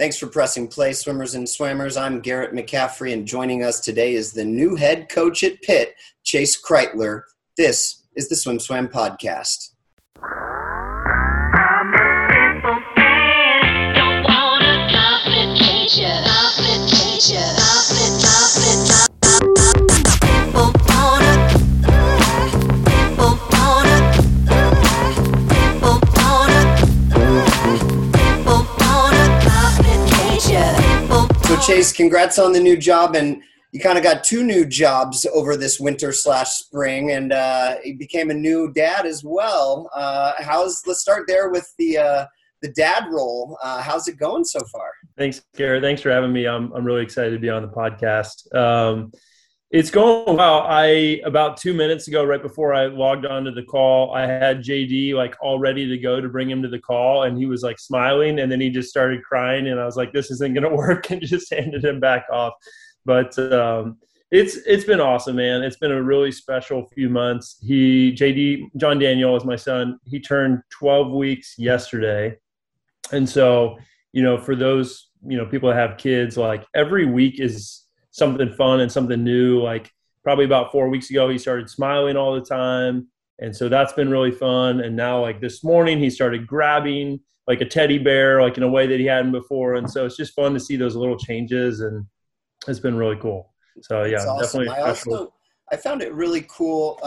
Thanks for pressing play, swimmers and swammers. I'm Garrett McCaffrey, and joining us today is the new head coach at Pitt, Chase Kreitler. This is the Swim Swam Podcast. Chase, congrats on the new job, and you kind of got two new jobs over this winter slash spring, and you became a new dad as well. Let's start there with the dad role. How's it going so far? Thanks, Garrett. Thanks for having me. I'm really excited to be on the podcast. It's going well. About 2 minutes ago, right before I logged on to the call, I had JD all ready to go to bring him to the call, and he was smiling, and then he just started crying, and I was like, "This isn't going to work," and just handed him back off. But it's been awesome, man. It's been a really special few months. John Daniel is my son. He turned 12 weeks yesterday, and so for those people that have kids, every week is something fun and something new. Probably about 4 weeks ago, he started smiling all the time. And so that's been really fun. And now this morning, he started grabbing a teddy bear, in a way that he hadn't before. And so it's just fun to see those little changes, and it's been really cool. So yeah, awesome. Definitely. I found it really cool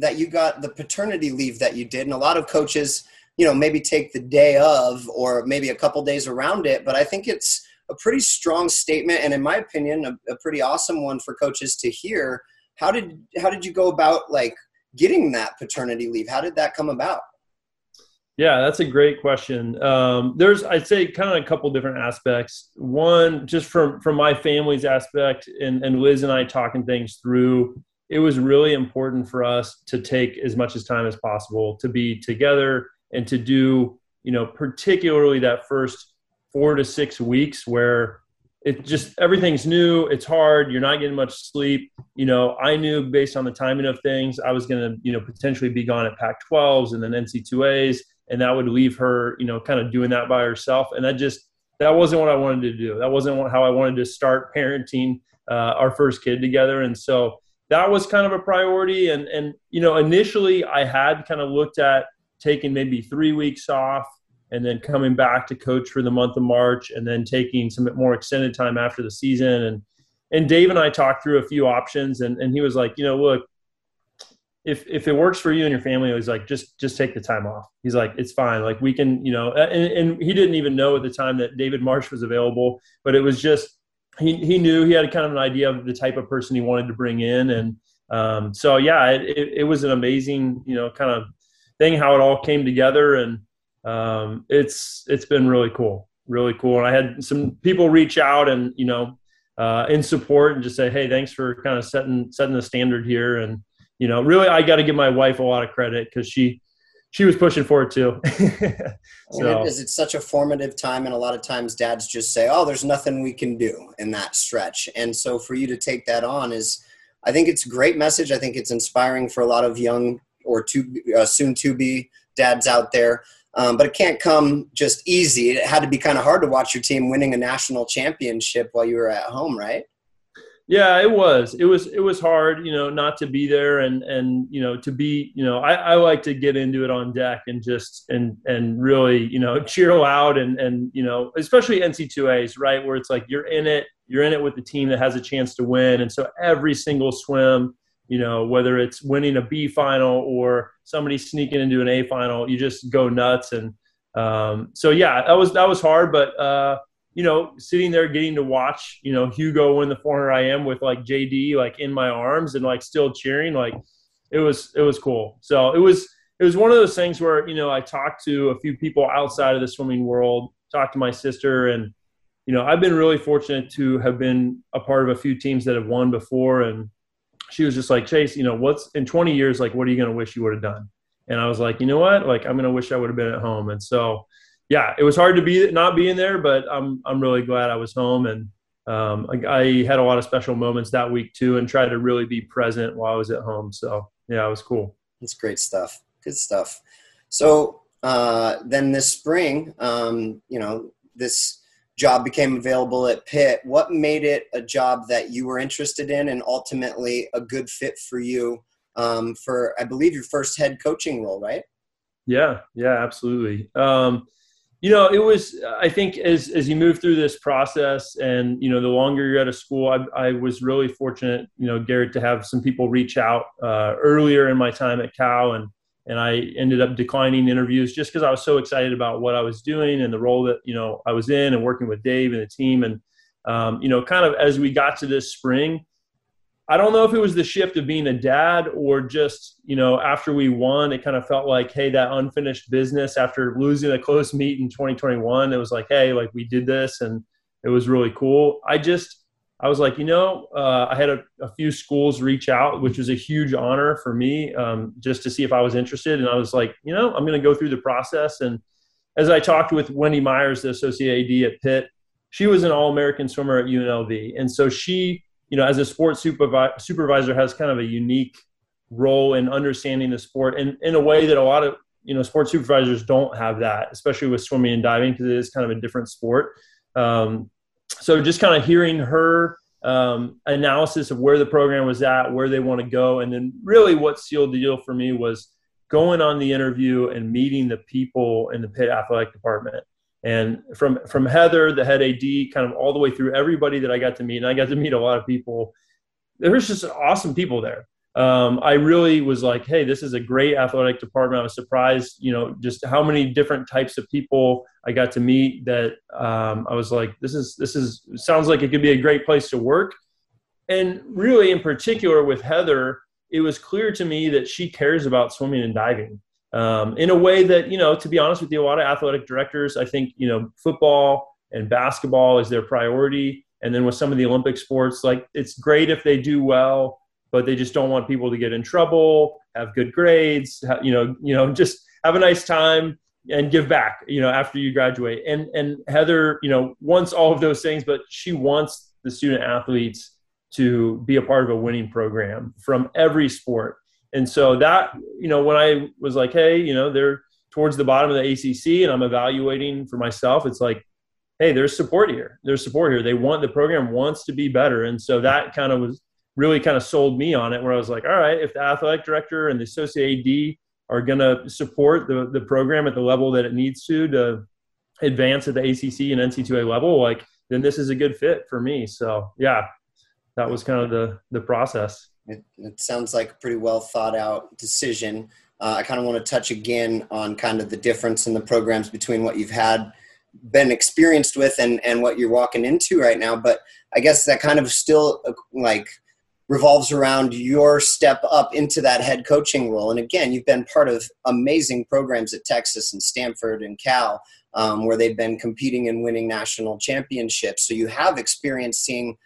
that you got the paternity leave that you did. And a lot of coaches, maybe take the day of, or maybe a couple days around it, but I think it's a pretty strong statement, and in my opinion, a pretty awesome one for coaches to hear. How did you go about getting that paternity leave? How did that come about? Yeah, that's a great question. There's, I'd say, kind of a couple different aspects. One, just from my family's aspect, and Liz and I talking things through, it was really important for us to take as much as time as possible to be together and to do, particularly that first 4 to 6 weeks where it just, everything's new. It's hard. You're not getting much sleep. I knew based on the timing of things, I was going to, potentially be gone at Pac-12s and then NCAAs, and that would leave her, kind of doing that by herself. And that wasn't what I wanted to do. That wasn't how I wanted to start parenting our first kid together. And so that was kind of a priority. And, initially I had kind of looked at taking maybe 3 weeks off, and then coming back to coach for the month of March, and then taking some more extended time after the season. And Dave and I talked through a few options, and he was like, look, if it works for you and your family, he's like, just take the time off. He's like, it's fine. We can, and he didn't even know at the time that David Marsh was available, but it was just, he knew, he had kind of an idea of the type of person he wanted to bring in. And so, yeah, it was an amazing, kind of thing, how it all came together. And it's been really cool. And I had some people reach out and, in support and just say, hey, thanks for kind of setting the standard here. And, really, I got to give my wife a lot of credit because she was pushing for it too. So. It's such a formative time. And a lot of times dads just say, oh, there's nothing we can do in that stretch. And so for you to take that on is, I think it's a great message. I think it's inspiring for a lot of young or soon to be dads out there. But it can't come just easy. It had to be kind of hard to watch your team winning a national championship while you were at home, right? Yeah, it was hard, not to be there and, to be, I like to get into it on deck and just, and really, cheer out and, especially NCAAs, right? Where it's like, you're in it with the team that has a chance to win. And so every single swim, whether it's winning a B final or somebody sneaking into an A final, you just go nuts. And so, yeah, that was hard. But, sitting there getting to watch, Hugo win the 400 IM with JD, in my arms and still cheering, it was cool. So it was one of those things where, I talked to a few people outside of the swimming world, talked to my sister, and, I've been really fortunate to have been a part of a few teams that have won before. And she was just like, Chase, what's in 20 years, what are you going to wish you would have done? And I was like, you know what? I'm going to wish I would have been at home. And so, yeah, it was hard to be not being there, but I'm really glad I was home. And I had a lot of special moments that week too, and tried to really be present while I was at home. So yeah, it was cool. That's great stuff. Good stuff. So then this spring, this job became available at Pitt, what made it a job that you were interested in and ultimately a good fit for you for, I believe, your first head coaching role, right? Yeah, absolutely. It was, I think as you move through this process and, the longer you're at a school, I was really fortunate, Garrett, to have some people reach out earlier in my time at Cal, and I ended up declining interviews just because I was so excited about what I was doing and the role that, I was in and working with Dave and the team. And, kind of as we got to this spring, I don't know if it was the shift of being a dad or just, after we won, it kind of felt like, hey, that unfinished business after losing a close meet in 2021, it was like, hey, like we did this and it was really cool. I was like, I had a few schools reach out, which was a huge honor for me just to see if I was interested. And I was like, I'm going to go through the process. And as I talked with Wendy Myers, the associate AD at Pitt, she was an All-American swimmer at UNLV. And so she, as a sports supervisor, has kind of a unique role in understanding the sport and in a way that a lot of, sports supervisors don't have that, especially with swimming and diving, because it is kind of a different sport. So just kind of hearing her analysis of where the program was at, where they want to go. And then really what sealed the deal for me was going on the interview and meeting the people in the Pitt athletic department. And from Heather, the head AD, kind of all the way through everybody that I got to meet, and I got to meet a lot of people. There was just awesome people there. I really was like, hey, this is a great athletic department. I was surprised, just how many different types of people I got to meet that I was like, this sounds like it could be a great place to work. And really in particular with Heather, it was clear to me that she cares about swimming and diving. In a way that, to be honest with you, a lot of athletic directors, I think, football and basketball is their priority. And then with some of the Olympic sports, like it's great if they do well, but they just don't want people to get in trouble, have good grades, just have a nice time and give back, after you graduate. And Heather, wants all of those things, but she wants the student athletes to be a part of a winning program from every sport. And so that, when I was like, hey, they're towards the bottom of the ACC and I'm evaluating for myself, it's like, hey, there's support here. They want, the program wants to be better. And so that kind of was really kind of sold me on it, where I was like, all right, if the athletic director and the associate AD are going to support the program at the level that it needs to advance at the ACC and NCAA level, like, then this is a good fit for me. So yeah, that was kind of the process. It sounds like a pretty well thought out decision. I kind of want to touch again on kind of the difference in the programs between what you've had been experienced with and what you're walking into right now. But I guess that kind of still like revolves around your step up into that head coaching role. And again, you've been part of amazing programs at Texas and Stanford and Cal, where they've been competing and winning national championships. So you have experience seeing,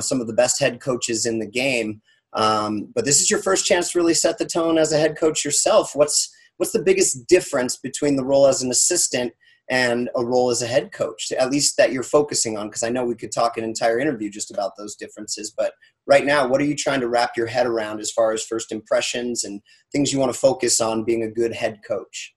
some of the best head coaches in the game. But this is your first chance to really set the tone as a head coach yourself. What's the biggest difference between the role as an assistant and a role as a head coach, at least that you're focusing on? Because I know we could talk an entire interview just about those differences. But right now, what are you trying to wrap your head around as far as first impressions and things you want to focus on being a good head coach?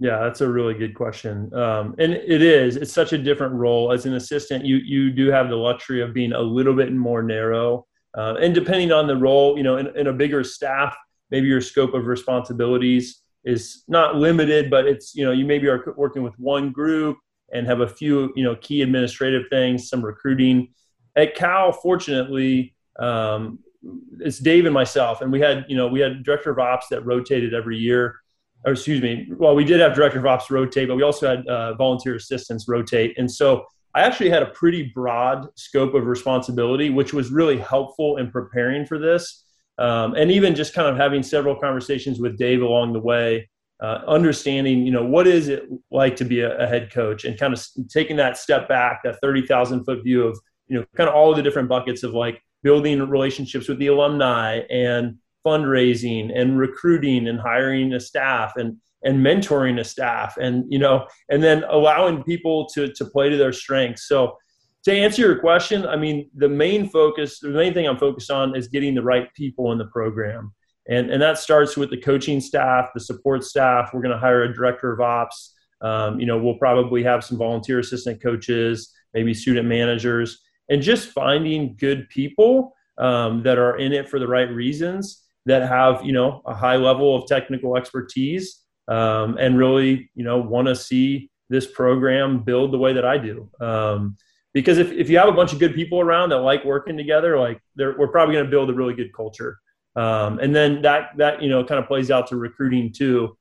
Yeah, that's a really good question. And it is. It's such a different role. As an assistant, you do have the luxury of being a little bit more narrow. And depending on the role, in a bigger staff, maybe your scope of responsibilities is not limited, but it's, you maybe are working with one group and have a few, key administrative things, some recruiting. At Cal, fortunately, it's Dave and myself. And we had director of ops that rotated every year. Or excuse me. Well, we did have director of ops rotate, but we also had volunteer assistants rotate. And so I actually had a pretty broad scope of responsibility, which was really helpful in preparing for this. And even just kind of having several conversations with Dave along the way, understanding, what is it like to be a head coach and kind of taking that step back, that 30,000 foot view of, kind of all of the different buckets of like building relationships with the alumni and fundraising and recruiting and hiring a staff and mentoring a staff and then allowing people to play to their strengths. So to answer your question, I mean, the main thing I'm focused on is getting the right people in the program. And that starts with the coaching staff, the support staff. We're going to hire a director of ops. We'll probably have some volunteer assistant coaches, maybe student managers, and just finding good people that are in it for the right reasons, that have, you know, a high level of technical expertise and really, you know, want to see this program build the way that I do. Because if you have a bunch of good people around that like working together, like we're probably going to build a really good culture. And then that, you know, kind of plays out to recruiting too.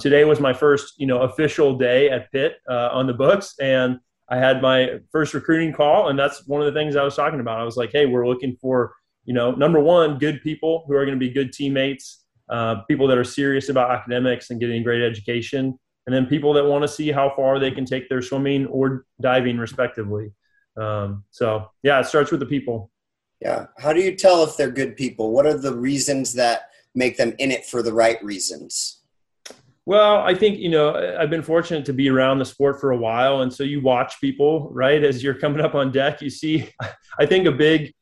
Today was my first, you know, official day at Pitt on the books, and I had my first recruiting call, and that's one of the things I was talking about. I was like, hey, we're looking for, you know, number one, good people who are going to be good teammates, people that are serious about academics and getting great education, and then people that want to see how far they can take their swimming or diving respectively. So, yeah, it starts with the people. Yeah. How do you tell if they're good people? What are the reasons that make them in it for the right reasons? Well, I think, you know, I've been fortunate to be around the sport for a while. And so you watch people, right? As you're coming up on deck, you see, I think a big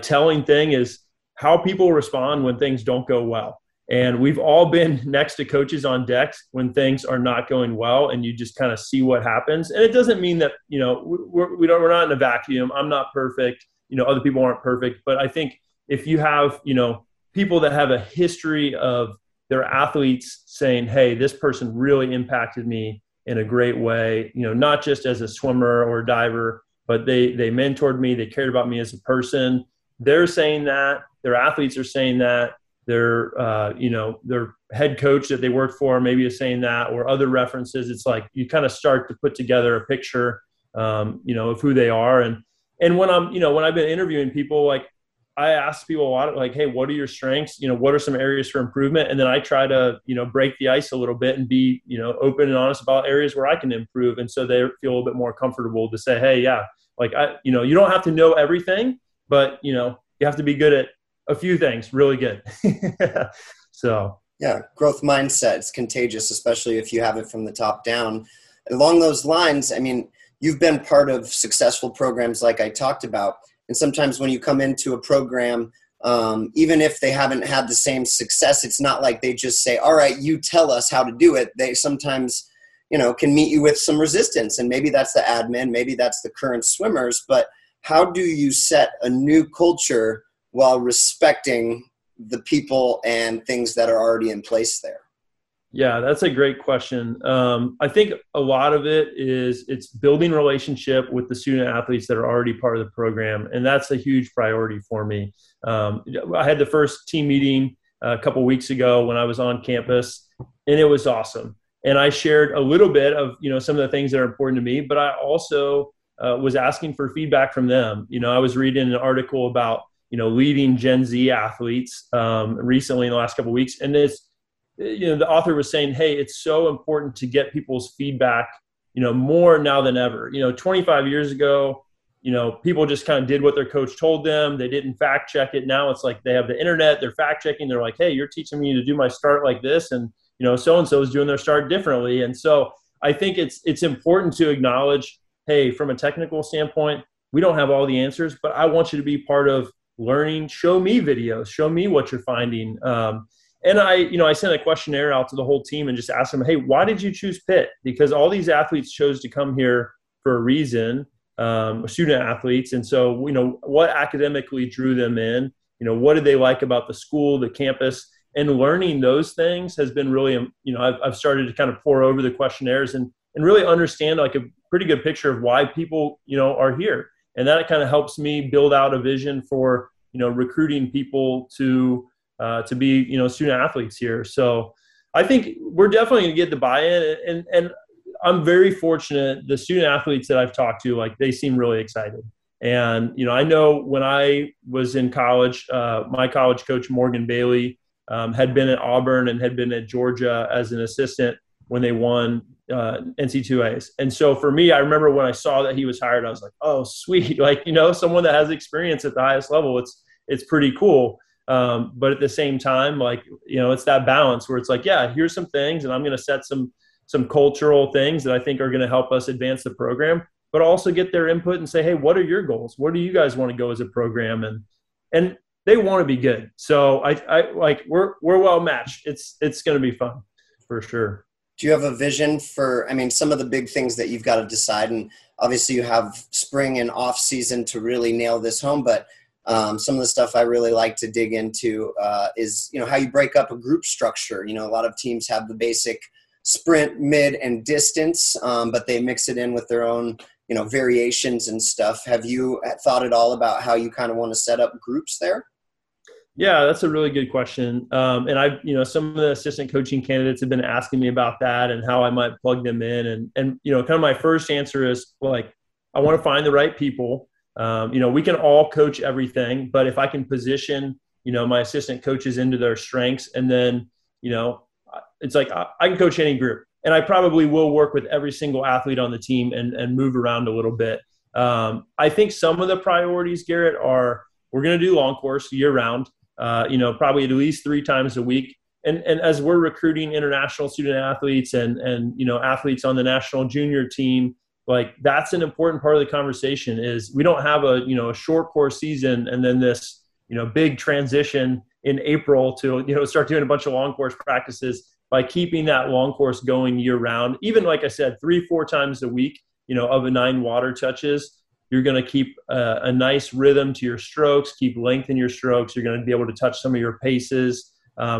telling thing is how people respond when things don't go well. And we've all been next to coaches on decks when things are not going well, and you just kind of see what happens. And it doesn't mean that, you know, we're not in a vacuum. I'm not perfect. You know, other people aren't perfect. But I think if you have, you know, people that have a history of their athletes saying, hey, this person really impacted me in a great way, you know, not just as a swimmer or a diver, but they mentored me, they cared about me as a person. They're saying that, their athletes are saying that, their, you know, their head coach that they work for maybe is saying that, or other references. It's like you kind of start to put together a picture, you know, of who they are. And when I'm, you know, when I've been interviewing people, like, I ask people a lot, like, hey, what are your strengths? You know, what are some areas for improvement? And then I try to, you know, break the ice a little bit and be, you know, open and honest about areas where I can improve. And so they feel a little bit more comfortable to say, hey, yeah, like, I, you know, you don't have to know everything, but, you know, you have to be good at a few things, really good. So, yeah, growth mindset is contagious, especially if you have it from the top down. Along those lines, I mean, you've been part of successful programs like I talked about. And sometimes when you come into a program, even if they haven't had the same success, it's not like they just say, all right, you tell us how to do it. They sometimes, you know, can meet you with some resistance. And maybe that's the admin, maybe that's the current swimmers. But how do you set a new culture while respecting the people and things that are already in place there? Yeah, that's a great question. I think a lot of it is it's building relationship with the student athletes that are already part of the program. And that's a huge priority for me. I had the first team meeting a couple weeks ago when I was on campus, and it was awesome. And I shared a little bit of, you know, some of the things that are important to me, but I also was asking for feedback from them. You know, I was reading an article about, you know, leading Gen Z athletes recently in the last couple of weeks. And it's, you know, the author was saying, hey, it's so important to get people's feedback, you know, more now than ever. You know, 25 years ago, you know, people just kind of did what their coach told them. They didn't fact check it. Now it's like they have the internet, they're fact checking. They're like, hey, you're teaching me to do my start like this. And, you know, so-and-so is doing their start differently. And so I think it's important to acknowledge, hey, from a technical standpoint, we don't have all the answers, but I want you to be part of learning. Show me videos, show me what you're finding. And I sent a questionnaire out to the whole team and just asked them, hey, why did you choose Pitt? Because all these athletes chose to come here for a reason, student athletes. And so, you know, what academically drew them in? You know, what did they like about the school, the campus? And learning those things has been really, you know, I've started to kind of pore over the questionnaires and really understand like a pretty good picture of why people, you know, are here. And that kind of helps me build out a vision for, you know, recruiting people to be, you know, student athletes here. So I think we're definitely going to get the buy-in, and I'm very fortunate. The student athletes that I've talked to, like, they seem really excited. And, you know, I know when I was in college, my college coach, Morgan Bailey, had been at Auburn and had been at Georgia as an assistant when they won NCAAs. And so for me, I remember when I saw that he was hired, I was like, oh, sweet. Like, you know, someone that has experience at the highest level, it's pretty cool. But at the same time, like, you know, it's that balance where it's like, yeah, here's some things, and I'm going to set some cultural things that I think are going to help us advance the program, but also get their input and say, hey, what are your goals? Where do you guys want to go as a program? And they want to be good. So I like, we're well matched. It's going to be fun for sure. Do you have a vision for, I mean, some of the big things that you've got to decide, and obviously you have spring and off season to really nail this home, but some of the stuff I really like to dig into is, you know, how you break up a group structure. You know, a lot of teams have the basic sprint, mid, and distance, but they mix it in with their own, you know, variations and stuff. Have you thought at all about how you kind of want to set up groups there? Yeah, that's a really good question. And I've, you know, some of the assistant coaching candidates have been asking me about that and how I might plug them in. And, you know, kind of my first answer is, well, like, I want to find the right people. You know, we can all coach everything, but if I can position, you know, my assistant coaches into their strengths, and then, you know, it's like, I can coach any group, and I probably will work with every single athlete on the team and move around a little bit. I think some of the priorities, Garrett, are we're going to do long course year round. You know, probably at least 3 times a week. And as we're recruiting international student athletes and, you know, athletes on the national junior team, like, that's an important part of the conversation is we don't have a, you know, a short course season and then this, you know, big transition in April to, you know, start doing a bunch of long course practices. By keeping that long course going year round, even, like I said, 3-4 times a week, you know, of a 9 water touches, you're going to keep a nice rhythm to your strokes, keep length in your strokes. You're going to be able to touch some of your paces,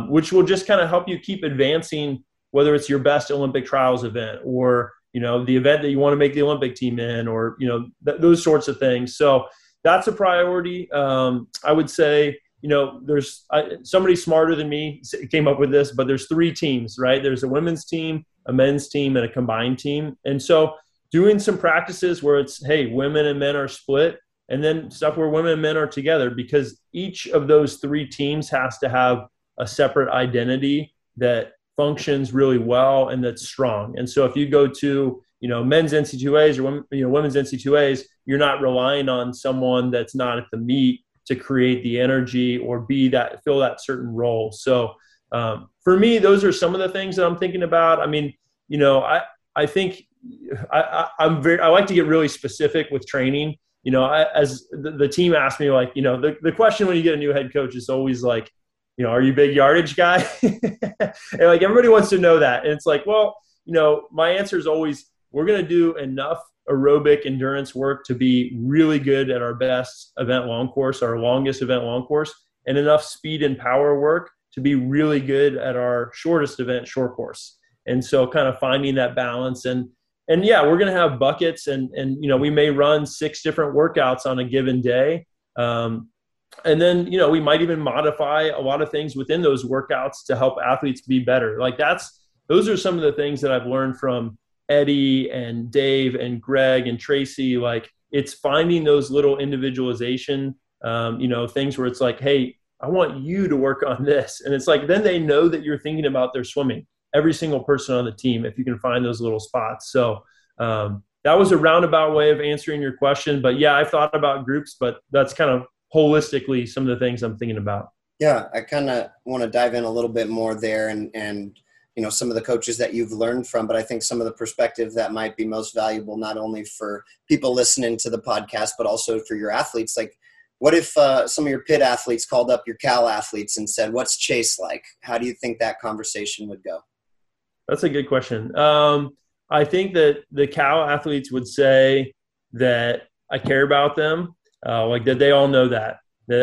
which will just kind of help you keep advancing, whether it's your best Olympic trials event or, you know, the event that you want to make the Olympic team in, or, you know, those sorts of things. So that's a priority. I would say, you know, there's somebody smarter than me came up with this, but there's 3 teams, right? There's a women's team, a men's team, and a combined team. And so doing some practices where it's, hey, women and men are split, and then stuff where women and men are together, because each of those 3 teams has to have a separate identity that functions really well and that's strong. And so if you go to, you know, men's NC2As or women, you know, women's NC2As, you're not relying on someone that's not at the meet to create the energy or be that, fill that certain role. So for me, those are some of the things that I'm thinking about. I mean, you know, I think I like to get really specific with training. You know, as the team asked me, like, you know, the question when you get a new head coach is always like, you know, are you a big yardage guy? And like, everybody wants to know that. And it's like, well, you know, my answer is always, we're going to do enough aerobic endurance work to be really good at our best event long course, our longest event long course, and enough speed and power work to be really good at our shortest event short course. And so kind of finding that balance. And yeah, we're going to have buckets and, you know, we may run 6 different workouts on a given day. And then, you know, we might even modify a lot of things within those workouts to help athletes be better. Like those are some of the things that I've learned from Eddie and Dave and Greg and Tracy. Like, it's finding those little individualization, you know, things where it's like, hey, I want you to work on this. And it's like, then they know that you're thinking about their swimming, every single person on the team, if you can find those little spots. So that was a roundabout way of answering your question. But yeah, I've thought about groups, but that's kind of holistically some of the things I'm thinking about. Yeah, I kind of want to dive in a little bit more there and you know, some of the coaches that you've learned from, but I think some of the perspective that might be most valuable, not only for people listening to the podcast, but also for your athletes. Like, what if some of your Pitt athletes called up your Cal athletes and said, what's Chase like? How do you think that conversation would go? That's a good question. I think that the Cal athletes would say that I care about them, like that they all know that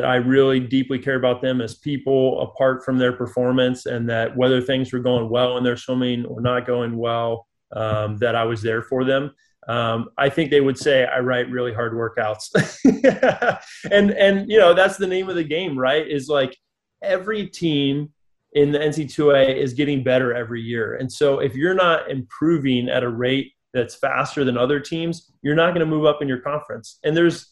I really deeply care about them as people apart from their performance, and that whether things were going well in their swimming or not going well, that I was there for them. I think they would say I write really hard workouts. and you know, that's the name of the game, right? Is like every team in the NCAA is getting better every year. And so if you're not improving at a rate that's faster than other teams, you're not going to move up in your conference. And there's,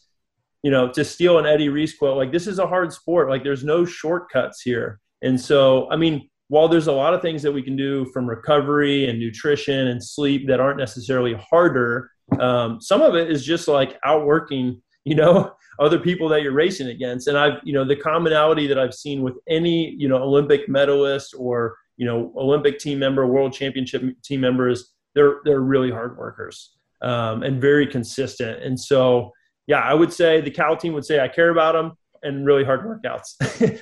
you know, to steal an Eddie Reese quote, like, this is a hard sport. Like, there's no shortcuts here. And so, I mean, while there's a lot of things that we can do from recovery and nutrition and sleep that aren't necessarily harder, some of it is just like outworking, you know, other people that you're racing against. And I've, you know, the commonality that I've seen with any, you know, Olympic medalist or, you know, Olympic team member, world championship team member is they're really hard workers, and very consistent. And so, yeah, I would say the Cal team would say I care about them and really hard workouts.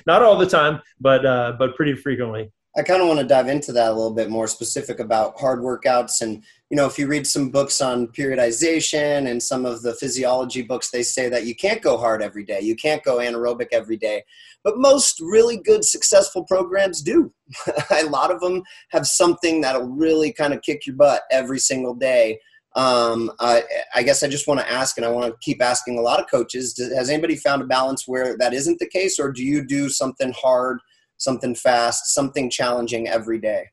Not all the time, but pretty frequently. I kind of want to dive into that a little bit more specific about hard workouts. And, you know, if you read some books on periodization and some of the physiology books, they say that you can't go hard every day. You can't go anaerobic every day. But most really good successful programs do. A lot of them have something that'll really kind of kick your butt every single day. I guess I just want to ask, and I want to keep asking a lot of coaches, has anybody found a balance where that isn't the case, or do you do something hard, something fast, something challenging every day?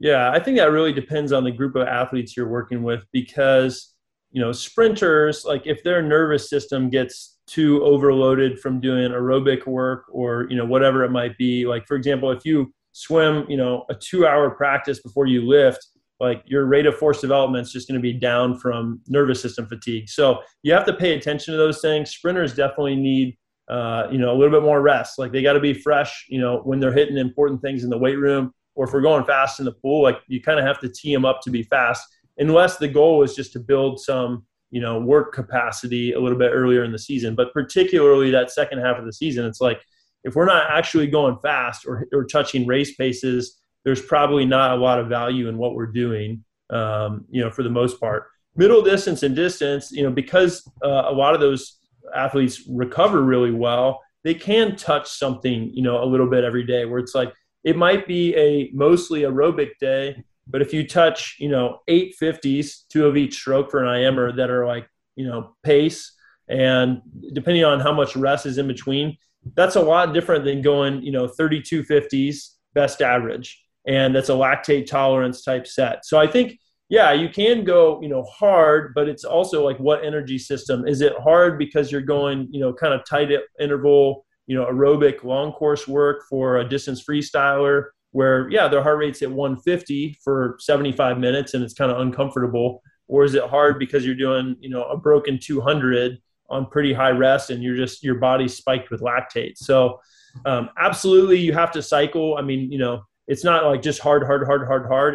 Yeah, I think that really depends on the group of athletes you're working with, because, you know, sprinters, like if their nervous system gets too overloaded from doing aerobic work or, you know, whatever it might be, like, for example, if you swim, you know, a 2-hour practice before you lift, like your rate of force development is just going to be down from nervous system fatigue. So you have to pay attention to those things. Sprinters definitely need, you know, a little bit more rest. Like they got to be fresh, you know, when they're hitting important things in the weight room, or if we're going fast in the pool, like you kind of have to tee them up to be fast, unless the goal is just to build some, you know, work capacity a little bit earlier in the season. But particularly that second half of the season, it's like, if we're not actually going fast or touching race paces, there's probably not a lot of value in what we're doing, you know, for the most part. Middle distance and distance, you know, because a lot of those athletes recover really well, they can touch something, you know, a little bit every day, where it's like, it might be a mostly aerobic day, but if you touch, you know, 850s, 2 of each stroke for an IMer that are like, you know, pace, and depending on how much rest is in between, that's a lot different than going, you know, 3250s, best average. And that's a lactate tolerance type set. So I think, yeah, you can go, you know, hard, but it's also like what energy system. Is it hard because you're going, you know, kind of tight interval, you know, aerobic long course work for a distance freestyler where, yeah, their heart rate's at 150 for 75 minutes and it's kind of uncomfortable? Or is it hard because you're doing, you know, a broken 200 on pretty high rest and you're just, your body's spiked with lactate? So absolutely you have to cycle. I mean, you know, it's not like just hard.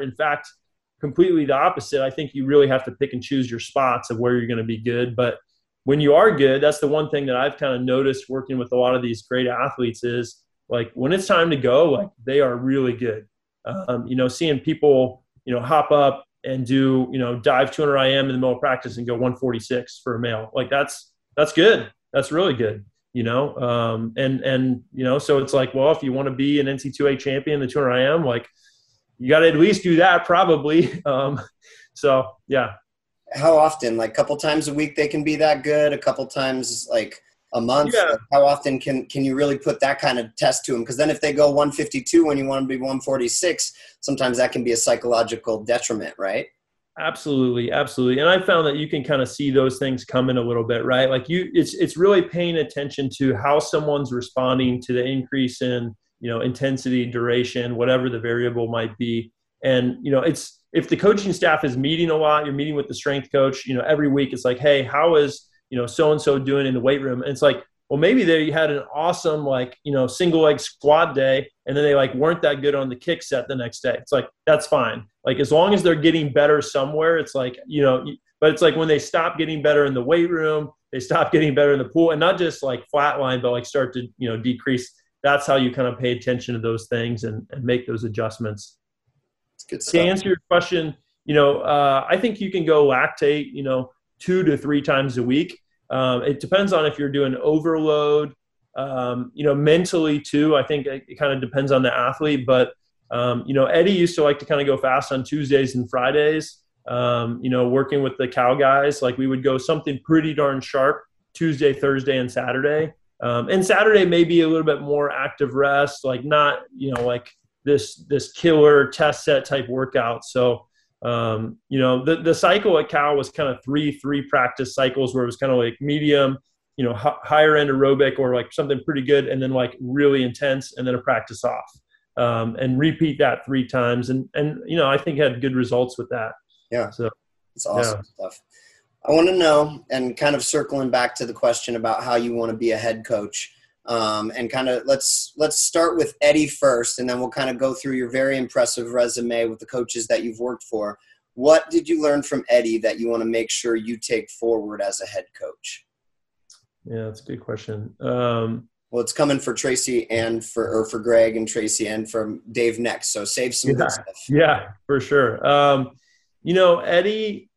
In fact, completely the opposite. I think you really have to pick and choose your spots of where you're going to be good. But when you are good, that's the one thing that I've kind of noticed working with a lot of these great athletes is like when it's time to go, like they are really good. You know, seeing people, you know, hop up and do, you know, dive 200 IM in the middle of practice and go 146 for a male. Like that's good. That's really good. You know, and, you know, so it's like, well, if you want to be an NCAA champion, the 200 IM, like you got to at least do that probably. So, yeah. How often, like a couple times a week, they can be that good, a couple times like a month? Yeah. Like, how often can you really put that kind of test to them? Because then if they go 152 when you want to be 146, sometimes that can be a psychological detriment, right? Absolutely. Absolutely. And I found that you can kind of see those things coming a little bit, right? Like it's really paying attention to how someone's responding to the increase in, you know, intensity, duration, whatever the variable might be. And, you know, it's, if the coaching staff is meeting a lot, you're meeting with the strength coach, you know, every week it's like, hey, how is, you know, so-and-so doing in the weight room? And it's like, well, maybe they had an awesome, like, you know, single leg squat day, and then they like weren't that good on the kick set the next day. It's like, that's fine. Like, as long as they're getting better somewhere, it's like, you know, but it's like when they stop getting better in the weight room, they stop getting better in the pool, and not just like flatline, but like start to, you know, decrease. That's how you kind of pay attention to those things and make those adjustments. Good stuff. To answer your question, you know, I think you can go lactate, you know, 2 to 3 times a week. It depends on if you're doing overload, you know, mentally too. I think it kind of depends on the athlete, but, you know, Eddie used to like to kind of go fast on Tuesdays and Fridays, you know, working with the Cal guys, like we would go something pretty darn sharp Tuesday, Thursday, and Saturday. And Saturday may be a little bit more active rest, like not, you know, like this killer test set type workout. So, you know, the cycle at Cal was kind of three practice cycles where it was kind of like medium, you know, higher end aerobic or like something pretty good, and then like really intense, and then a practice off, and repeat that 3 times. And, you know, I think had good results with that. Yeah. So it's awesome stuff. I want to know, and kind of circling back to the question about how you want to be a head coach, and kind of let's start with Eddie first, and then we'll kind of go through your very impressive resume with the coaches that you've worked for. What did you learn from Eddie that you want to make sure you take forward as a head coach? Yeah, that's a good question. Well, it's coming for Tracy and for Greg and Tracy and from Dave next. So save some good stuff. Yeah, for sure. You know, Eddie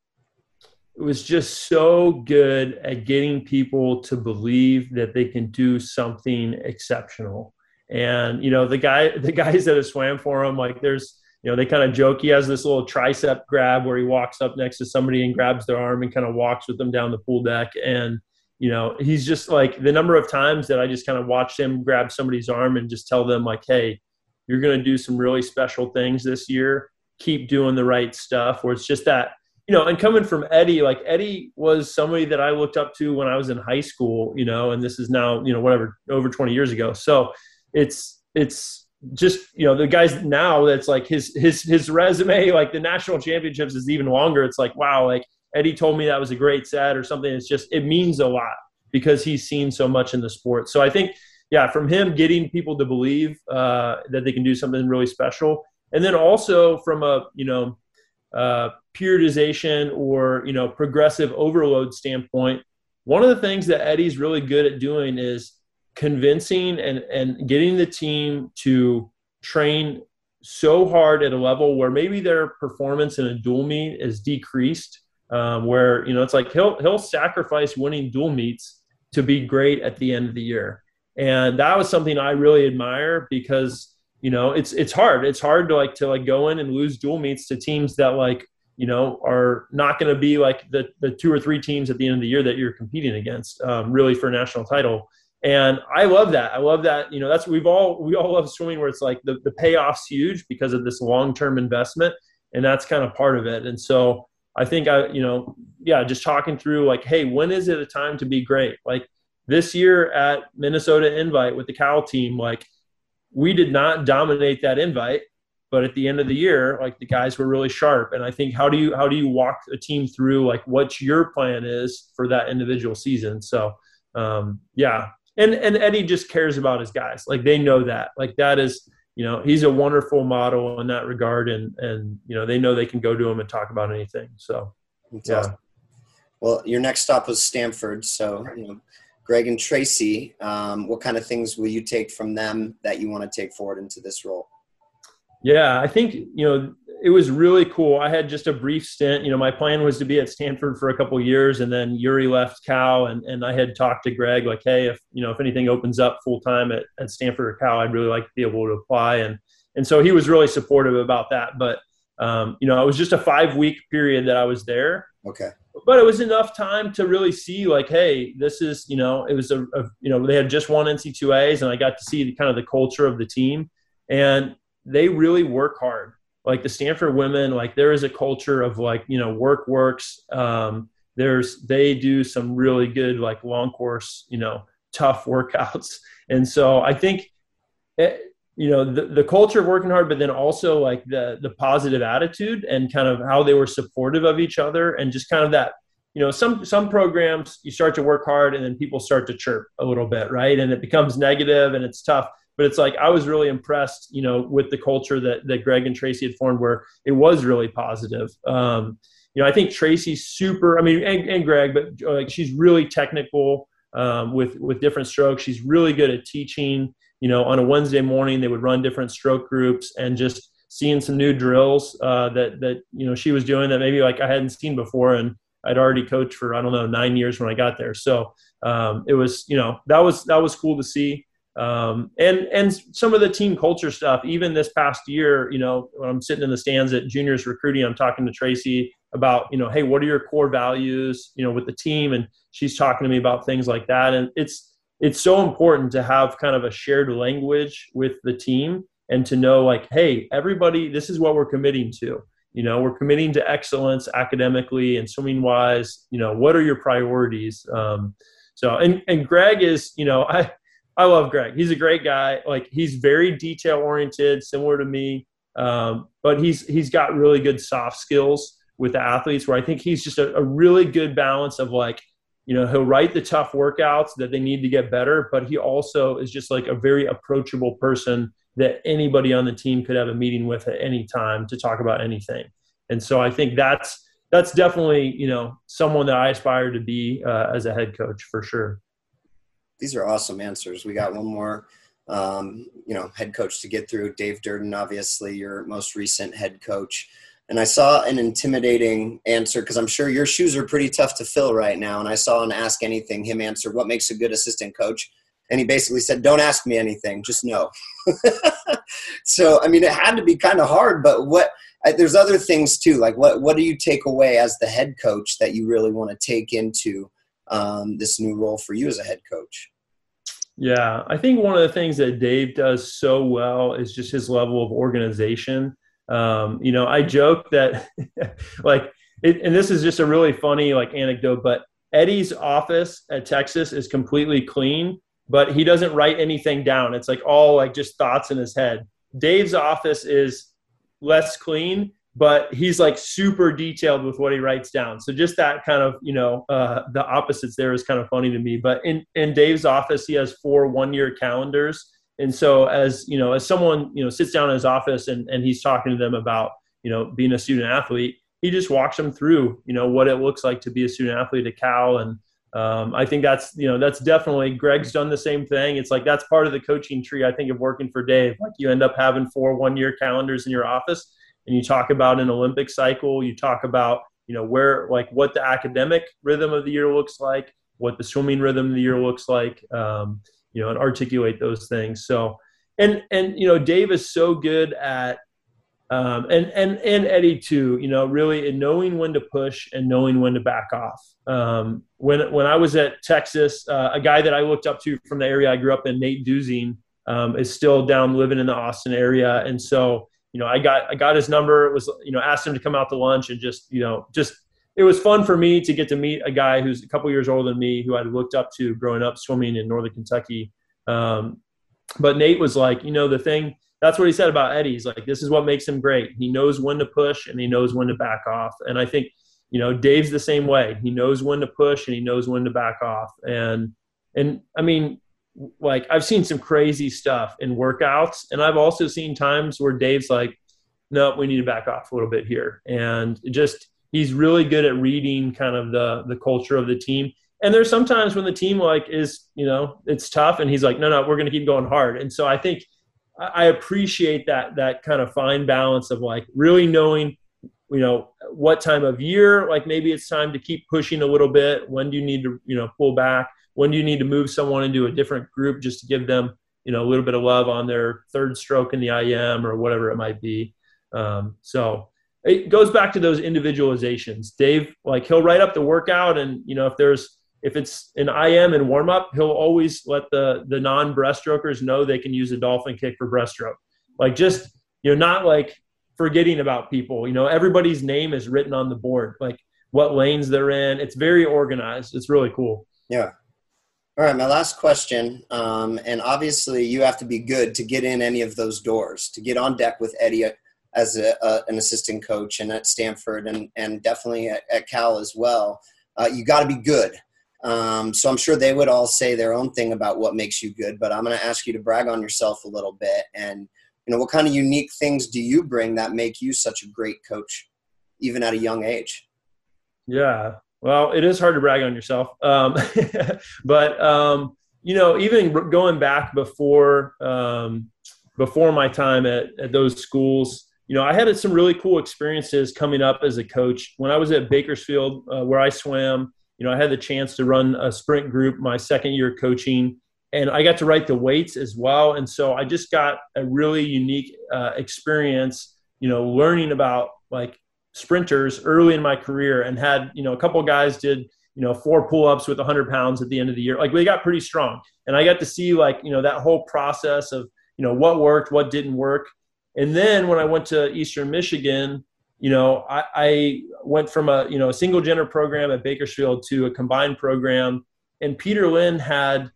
was just so good at getting people to believe that they can do something exceptional. And, you know, the guys that have swam for him, like there's, you know, they kind of joke, he has this little tricep grab where he walks up next to somebody and grabs their arm and kind of walks with them down the pool deck. And, you know, he's just like, the number of times that I just kind of watched him grab somebody's arm and just tell them like, hey, you're going to do some really special things this year. Keep doing the right stuff. Where it's just that, you know, and coming from Eddie, like Eddie was somebody that I looked up to when I was in high school, you know, and this is now, you know, whatever, over 20 years ago. So it's just, you know, the guys now that's like his resume, like the national championships is even longer. It's like, wow, like, Eddie told me that was a great set or something. It's just, it means a lot because he's seen so much in the sport. So I think, yeah, from him getting people to believe that they can do something really special. And then also from a, you know, periodization or, you know, progressive overload standpoint, one of the things that Eddie's really good at doing is convincing and getting the team to train so hard at a level where maybe their performance in a dual meet is decreased. Where, you know, it's like he'll sacrifice winning dual meets to be great at the end of the year. And that was something I really admire because, you know, it's hard. It's hard to go in and lose dual meets to teams that like, you know, are not going to be like the two or three teams at the end of the year that you're competing against really for a national title. And I love that. I love that. You know, that's, we all love swimming where it's like the payoff's huge because of this long-term investment. And that's kind of part of it. And so, I think just talking through like, hey, when is it a time to be great? Like this year at Minnesota Invite with the Cal team, like we did not dominate that invite, but at the end of the year, like the guys were really sharp. And I think how do you walk a team through like what your plan is for that individual season? So yeah. And Eddie just cares about his guys. Like they know that. Like that is, you know, he's a wonderful model in that regard. And, you know, they know they can go to him and talk about anything. So, that's awesome. Well, your next stop was Stanford. So, you know, Greg and Tracy, what kind of things will you take from them that you want to take forward into this role? Yeah, I think, you know, it was really cool. I had just a brief stint. You know, my plan was to be at Stanford for a couple of years, and then Yuri left Cal, and I had talked to Greg like, hey, if anything opens up full time at Stanford or Cal, I'd really like to be able to apply. And so he was really supportive about that. But you know, it was just a 5-week period that I was there. Okay. But it was enough time to really see like, hey, this is, you know, it was they had just won NCAAs, and I got to see the kind of the culture of the team, and they really work hard. Like the Stanford women, like there is a culture of like, you know, work works. They do some really good, like long course, you know, tough workouts. And so I think, the culture of working hard, but then also like the positive attitude and kind of how they were supportive of each other. And just kind of that, you know, some programs you start to work hard and then people start to chirp a little bit, right? And it becomes negative and it's tough. But it's like I was really impressed, you know, with the culture that Greg and Tracy had formed where it was really positive. You know, I think Tracy's and Greg, but like she's really technical with different strokes. She's really good at teaching. You know, on a Wednesday morning, they would run different stroke groups and just seeing some new drills that, you know, she was doing that maybe like I hadn't seen before. And I'd already coached for, I don't know, 9 years when I got there. So it was, you know, that was cool to see. And some of the team culture stuff, even this past year, you know, when I'm sitting in the stands at juniors recruiting, I'm talking to Tracy about, you know, hey, what are your core values, you know, with the team? And she's talking to me about things like that. And it's so important to have kind of a shared language with the team and to know like, hey, everybody, this is what we're committing to, you know, we're committing to excellence academically and swimming wise, you know, what are your priorities? So Greg is, you know, I love Greg. He's a great guy. Like he's very detail oriented, similar to me. But he's got really good soft skills with the athletes where I think he's just a really good balance of like, you know, he'll write the tough workouts that they need to get better, but he also is just like a very approachable person that anybody on the team could have a meeting with at any time to talk about anything. And so I think that's definitely, you know, someone that I aspire to be as a head coach for sure. these are awesome answers. We got one more, head coach to get through. Dave Durden, obviously your most recent head coach. And I saw an intimidating answer, because I'm sure your shoes are pretty tough to fill right now. And I saw an Ask Anything him answer, what makes a good assistant coach? And he basically said, don't ask me anything, just know. So, I mean, it had to be kind of hard, but there's other things too. Like what do you take away as the head coach that you really want to take into this new role for you as a head coach? Yeah, I think one of the things that Dave does so well is just his level of organization. I joke that and this is just a really funny anecdote, but Eddie's office at Texas is completely clean, but he doesn't write anything down. It's all just thoughts in his head. Dave's office is less clean, but he's super detailed with what he writes down. So just that kind of, the opposites there is kind of funny to me, but in Dave's office, he has 4 one-year calendars. And so as someone, sits down in his office and he's talking to them about, being a student athlete, he just walks them through, what it looks like to be a student athlete at Cal. And I think that's, that's definitely, Greg's done the same thing. It's that's part of the coaching tree, I think, of working for Dave. You end up having 4 one-year calendars in your office, and you talk about an Olympic cycle. You talk about, where, what the academic rhythm of the year looks like, what the swimming rhythm of the year looks like, and articulate those things. So, and Dave is so good at, and Eddie too, really in knowing when to push and knowing when to back off. When I was at Texas, a guy that I looked up to from the area I grew up in, Nate Dusing, is still down living in the Austin area. And so, I got his number. It was, asked him to come out to lunch, and just, it was fun for me to get to meet a guy who's a couple years older than me, who I looked up to growing up swimming in Northern Kentucky. But Nate was the thing, that's what he said about Eddie. He's this is what makes him great. He knows when to push and he knows when to back off. And I think, Dave's the same way. He knows when to push and he knows when to back off. And I mean, I've seen some crazy stuff in workouts, and I've also seen times where Dave's no, we need to back off a little bit here. And he's really good at reading kind of the culture of the team. And there's sometimes when the team is, it's tough, and he's no, we're going to keep going hard. And so I think I appreciate that kind of fine balance of really knowing, what time of year, maybe it's time to keep pushing a little bit. When do you need to, pull back? When do you need to move someone into a different group just to give them, a little bit of love on their third stroke in the IM or whatever it might be. So it goes back to those individualizations. Dave, he'll write up the workout, and, if it's an IM and warm up, he'll always let the non breaststrokers know they can use a dolphin kick for breaststroke. Not forgetting about people, everybody's name is written on the board, what lanes they're in. It's very organized. It's really cool. Yeah. All right. My last question. And obviously you have to be good to get in any of those doors, to get on deck with Eddie as an assistant coach and at Stanford and definitely at Cal as well. You got to be good. So I'm sure they would all say their own thing about what makes you good, but I'm going to ask you to brag on yourself a little bit. And, what kind of unique things do you bring that make you such a great coach, even at a young age? Yeah. Well, it is hard to brag on yourself. But, even going back before my time at those schools, I had some really cool experiences coming up as a coach. When I was at Bakersfield, where I swam, I had the chance to run a sprint group my second year coaching, and I got to write the weights as well. And so I just got a really unique experience, learning about sprinters early in my career, and had, a couple guys did, 4 pull-ups with 100 pounds at the end of the year. They got pretty strong, and I got to see that whole process of, what worked, what didn't work. And then when I went to Eastern Michigan, I went from a, a single gender program at Bakersfield to a combined program, and Peter Linn had,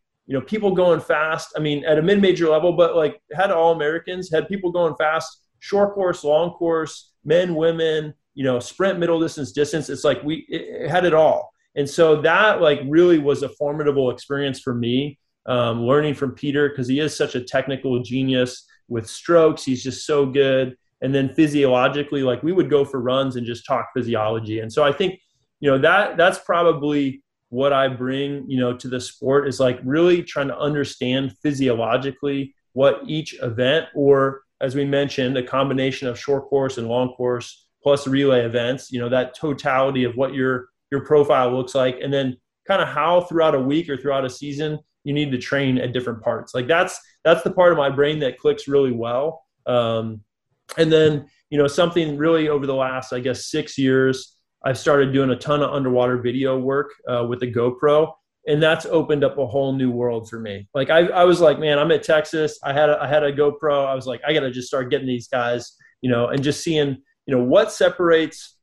people going fast. I mean, at a mid-major level, but had all Americans, had people going fast, short course, long course, men, women, sprint, middle distance. It's it had it all. And so that really was a formidable experience for me, learning from Peter, because he is such a technical genius with strokes. He's just so good. And then physiologically, we would go for runs and just talk physiology. And so I think, that's probably what I bring, you know, to the sport is like really trying to understand physiologically what each event, or as we mentioned, a combination of short course and long course plus relay events, you know, that totality of what your profile looks like, and then kind of how throughout a week or throughout a season you need to train at different parts. Like that's the part of my brain that clicks really well. And then, you know, something really over the last, I guess, 6 years, I've started doing a ton of underwater video work with the GoPro, and that's opened up a whole new world for me. Like I was like, man, I'm at Texas. I had a GoPro. I was like, I got to just start getting these guys, you know, and just seeing, you know, what separates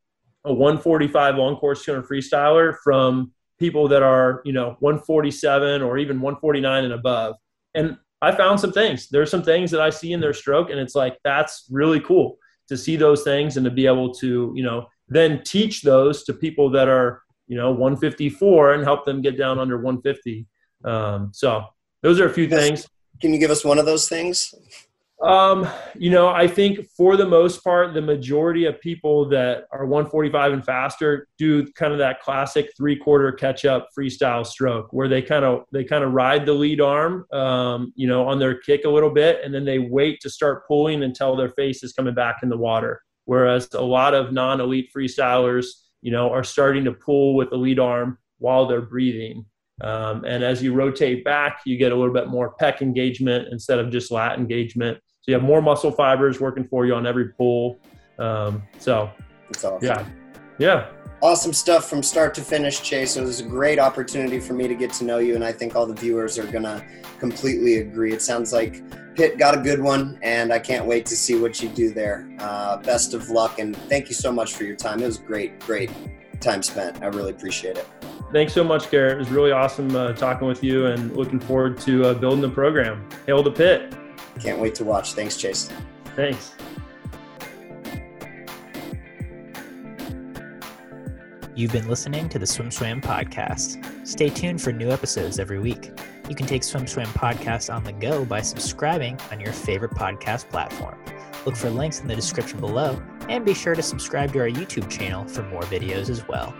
a 145 long course 200 freestyler from people that are, you know, 147 or even 149 and above. And I found some things. There's some things that I see in their stroke, and it's like, that's really cool to see those things and to be able to, you know, then teach those to people that are, you know, 154 and help them get down under 150. So those are a few things. Can you give us one of those things? You know, I think for the most part, the majority of people that are 145 and faster do kind of that classic 3/4 catch up freestyle stroke where they kind of ride the lead arm, you know, on their kick a little bit, and then they wait to start pulling until their face is coming back in the water. Whereas a lot of non-elite freestylers, you know, are starting to pull with the lead arm while they're breathing. And as you rotate back, you get a little bit more pec engagement instead of just lat engagement. So you have more muscle fibers working for you on every pull. So it's awesome. Yeah. Awesome stuff from start to finish, Chase. It was a great opportunity for me to get to know you, and I think all the viewers are going to completely agree. It sounds like Pitt got a good one, and I can't wait to see what you do there. Best of luck, and thank you so much for your time. It was great time spent. I really appreciate it. Thanks so much, Garrett. It was really awesome talking with you, and looking forward to building the program. Hail to Pitt. Can't wait to watch. Thanks, Chase. Thanks. You've been listening to the Swim Swam Podcast. Stay tuned for new episodes every week. You can take Swim Swam Podcast on the go by subscribing on your favorite podcast platform. Look for links in the description below, and be sure to subscribe to our YouTube channel for more videos as well.